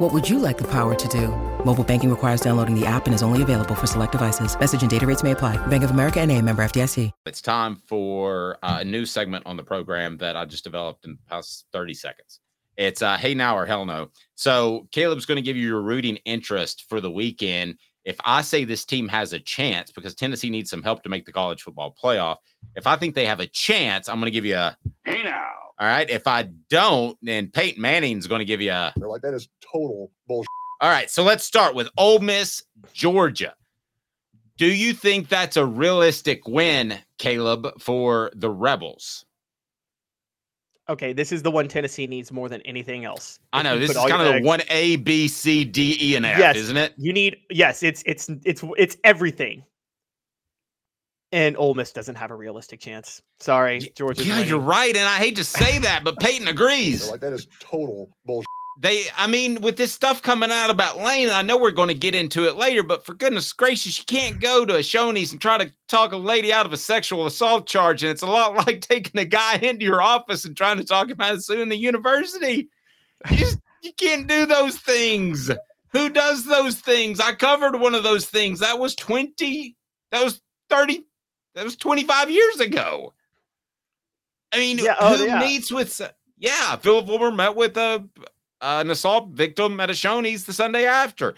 What would you like the power to do? Mobile banking requires downloading the app and is only available for select devices. Message and data rates may apply. Bank of America NA, member FDIC. It's time for a new segment on the program that I just developed in the past 30 seconds. It's Hey Now or Hell No. So Caleb's going to give you your rooting interest for the weekend. If I say this team has a chance, because Tennessee needs some help to make the college football playoff, if I think they have a chance, I'm going to give you a Hey Now. All right. If I don't, then Peyton Manning's going to give you a. They're like, that is total bullshit. All right. So let's start with Ole Miss, Georgia. Do you think that's a realistic win, Caleb, for the Rebels? Okay. This is the one Tennessee needs more than anything else. I know. This is kind of the one A, B, C, D, E, and F, yes, isn't it? You need. Yes. It's everything. And Ole Miss doesn't have a realistic chance. Sorry, Georgia. Yeah, you're right, and I hate to say that, but Peyton agrees. Like, that is total bullshit. I mean, with this stuff coming out about Lane, I know we're going to get into it later, but for goodness gracious, you can't go to a Shoney's and try to talk a lady out of a sexual assault charge, and it's a lot like taking a guy into your office and trying to talk about it suing the university. You can't do those things. Who does those things? I covered one of those things. That was 20. That was 30. That was 25 years ago. I mean, meets with... Yeah, Philip Wilber met with an assault victim at a Shoney's the Sunday after.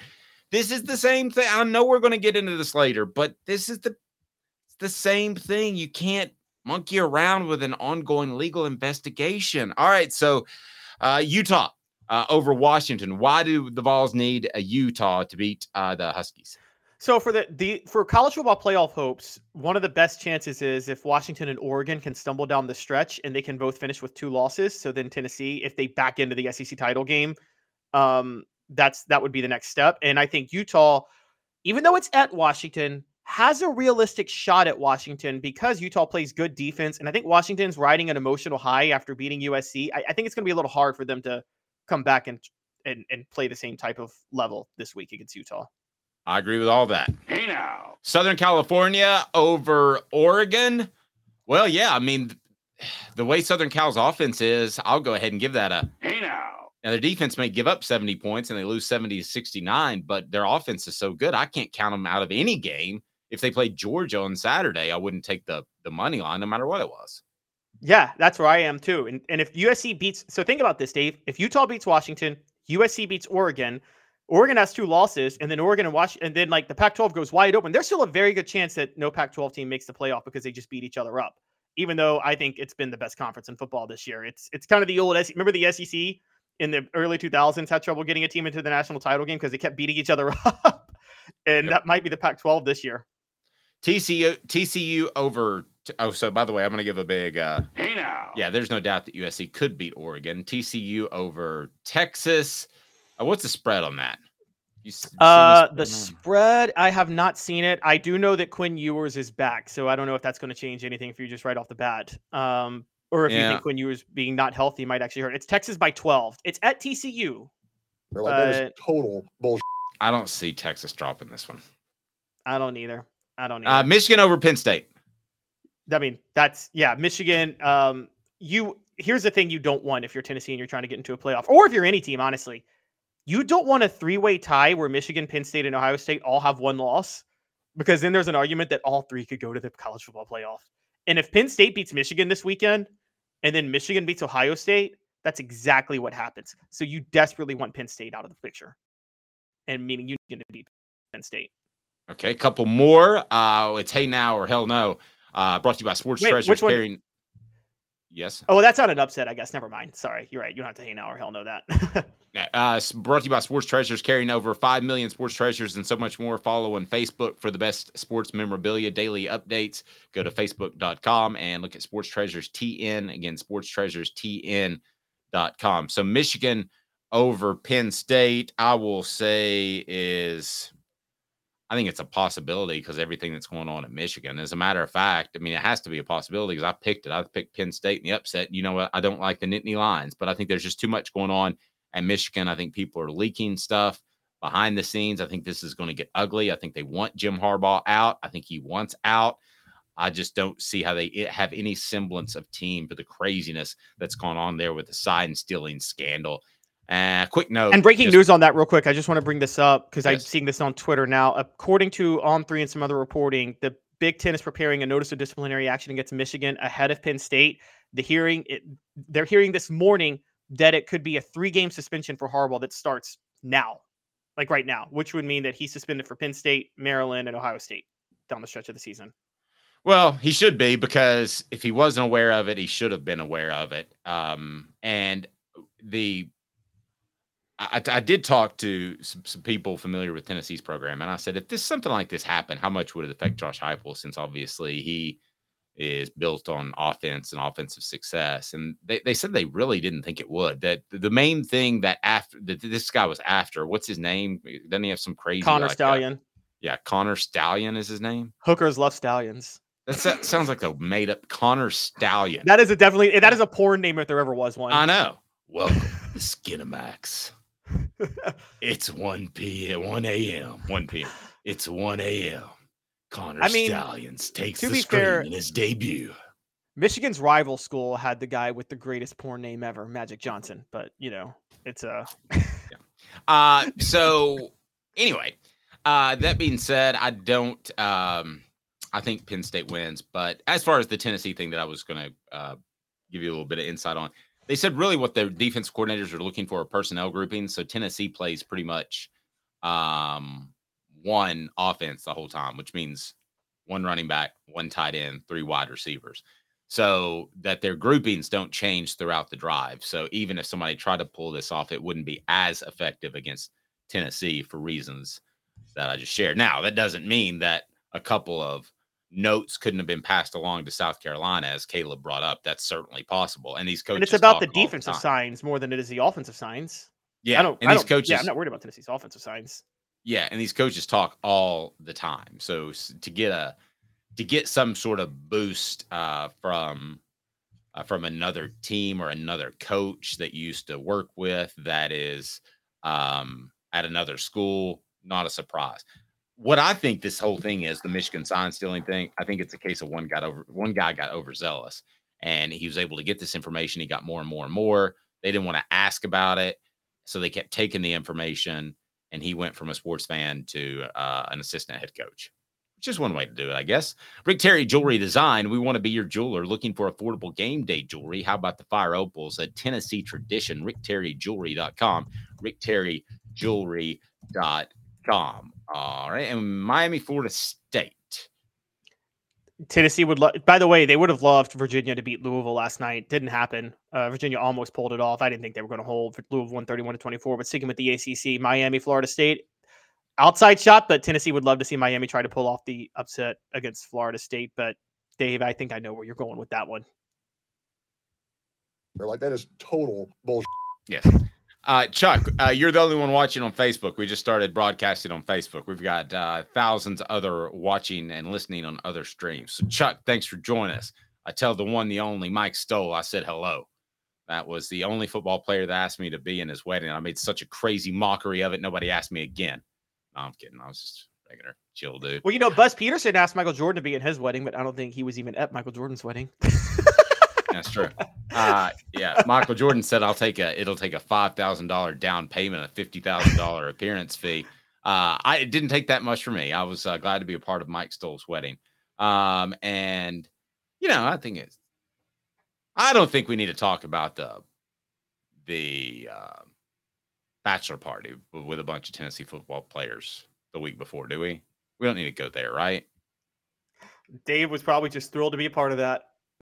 This is the same thing. I know we're going to get into this later, but this is the same thing. You can't monkey around with an ongoing legal investigation. All right, so Utah over Washington. Why do the Vols need a Utah to beat the Huskies? So for for college football playoff hopes, one of the best chances is if Washington and Oregon can stumble down the stretch and they can both finish with two losses. So then Tennessee, if they back into the SEC title game, that would be the next step. And I think Utah, even though it's at Washington, has a realistic shot at Washington because Utah plays good defense. And I think Washington's riding an emotional high after beating USC. I think it's going to be a little hard for them to come back and play the same type of level this week against Utah. I agree with all that. Hey now. Southern California over Oregon. Well, yeah, I mean, the way Southern Cal's offense is, I'll go ahead and give that a hey now. Now, their defense may give up 70 points and they lose 70-69, but their offense is so good, I can't count them out of any game. If they played Georgia on Saturday, I wouldn't take the money line no matter what it was. Yeah, that's where I am too. And if USC beats, so think about this, Dave. If Utah beats Washington, USC beats Oregon, Oregon has two losses, and then Oregon and Washington, and then like the Pac-12 goes wide open. There's still a very good chance that no Pac-12 team makes the playoff because they just beat each other up. Even though I think it's been the best conference in football this year, it's kind of the old SEC. Remember the SEC in the early 2000s had trouble getting a team into the national title game because they kept beating each other up, and That might be the Pac-12 this year. TCU over. So by the way, I'm going to give a big. Hey now. Yeah, there's no doubt that USC could beat Oregon. TCU over Texas. What's the spread on that? The spread, I have not seen it. I do know that Quinn Ewers is back, so I don't know if that's going to change anything for you just right off the bat. Or if you think Quinn Ewers being not healthy might actually hurt. It's Texas by 12. It's at TCU. They're like, that is total bullshit. I don't see Texas dropping this one. I don't either. Michigan over Penn State. I mean, Michigan. Here's the thing you don't want if you're Tennessee and you're trying to get into a playoff, or if you're any team, honestly. You don't want a three-way tie where Michigan, Penn State, and Ohio State all have one loss, because then there's an argument that all three could go to the college football playoff. And if Penn State beats Michigan this weekend and then Michigan beats Ohio State, that's exactly what happens. So you desperately want Penn State out of the picture, and meaning you need to beat Penn State. Okay, a couple more. It's hey now or hell no. Brought to you by Sports Treasure. Which one? Yes. Oh, that's not an upset, I guess. Never mind. Sorry. You're right. You don't have to hang out or hell know that. Brought to you by Sports Treasures, carrying over 5 million sports treasures and so much more. Follow on Facebook for the best sports memorabilia, daily updates. Go to facebook.com and look at Sports Treasures TN. Again, sportstreasureTN.com. So Michigan over Penn State, I will say is, I think it's a possibility because everything that's going on at Michigan. As a matter of fact, I mean, it has to be a possibility because I picked it. I picked Penn State in the upset. You know what? I don't like the Nittany Lions, but I think there's just too much going on at Michigan. I think people are leaking stuff behind the scenes. I think this is going to get ugly. I think they want Jim Harbaugh out. I think he wants out. I just don't see how they have any semblance of team for the craziness that's gone on there with the sign stealing scandal. Quick note and breaking news on that real quick. I just want to bring this up because I'm seeing this on Twitter now. According to On3 and some other reporting, the Big Ten is preparing a notice of disciplinary action against Michigan ahead of Penn State. They're hearing this morning that it could be a 3-game suspension for Harbaugh that starts now, like right now, which would mean that he's suspended for Penn State, Maryland, and Ohio State down the stretch of the season. Well, he should be, because if he wasn't aware of it, he should have been aware of it. I did talk to some people familiar with Tennessee's program, and I said, if this something like this happened, how much would it affect Josh Heupel, since obviously he is built on offense and offensive success? And they said they really didn't think it would. That the main thing that after that this guy was after, what's his name? Doesn't he have some crazy Connor Stalion? Yeah, Connor Stalion is his name. Hookers love stallions. That sounds like a made up Connor Stalion. That is that is a porn name if there ever was one. I know. Welcome to Skinamax. It's 1 p.m. It's 1 a.m. Connor Stalions takes the screen in his debut. Michigan's rival school had the guy with the greatest porn name ever, Magic Johnson. But, you know, it's a... So, anyway, that being said, I don't... I think Penn State wins. But as far as the Tennessee thing that I was going to give you a little bit of insight on, they said really what their defense coordinators are looking for are personnel groupings. So Tennessee plays pretty much one offense the whole time, which means one running back, one tight end, 3 wide receivers, so that their groupings don't change throughout the drive. So even if somebody tried to pull this off, it wouldn't be as effective against Tennessee for reasons that I just shared. Now, that doesn't mean that a couple of notes couldn't have been passed along to South Carolina, as Caleb brought up. That's certainly possible. And these coaches, and it's about the defensive signs more than it is the offensive signs. Yeah. I'm not worried about Tennessee's offensive signs. Yeah. And these coaches talk all the time. So to get some sort of boost from another team or another coach that you used to work with, that is at another school, not a surprise. What I think this whole thing is, the Michigan sign stealing thing, I think it's a case of one guy got overzealous, and he was able to get this information. He got more and more and more. They didn't want to ask about it, so they kept taking the information, and he went from a sports fan to an assistant head coach. Just one way to do it, I guess. Rick Terry Jewelry Design. We want to be your jeweler. Looking for affordable game day jewelry? How about the fire opals, a Tennessee tradition? RickTerryJewelry.com. RickTerryJewelry.com. All right, and Miami, Florida State. Tennessee would by the way, they would have loved Virginia to beat Louisville last night. Didn't happen. Virginia almost pulled it off. I didn't think they were going to hold Louisville 131-24, but sticking with the ACC, Miami, Florida State, outside shot, but Tennessee would love to see Miami try to pull off the upset against Florida State. But Dave, I think I know where you're going with that one. They're like, that is total bullshit. Yes. Chuck, you're the only one watching on Facebook. We just started broadcasting on Facebook. We've got thousands other watching and listening on other streams. So, Chuck, thanks for joining us. I tell the one, the only, Mike Stoll, I said hello. That was the only football player that asked me to be in his wedding. I made such a crazy mockery of it, nobody asked me again. No, I'm kidding. I was just regular chill dude. Well, you know, Buzz Peterson asked Michael Jordan to be in his wedding, but I don't think he was even at Michael Jordan's wedding. That's true. Yeah, Michael Jordan said, it'll take a $5,000 down payment, a $50,000 appearance fee. It didn't take that much for me. I was glad to be a part of Mike Stoll's wedding. And you know, I don't think we need to talk about the bachelor party with a bunch of Tennessee football players the week before, do we? We don't need to go there, right? Dave was probably just thrilled to be a part of that.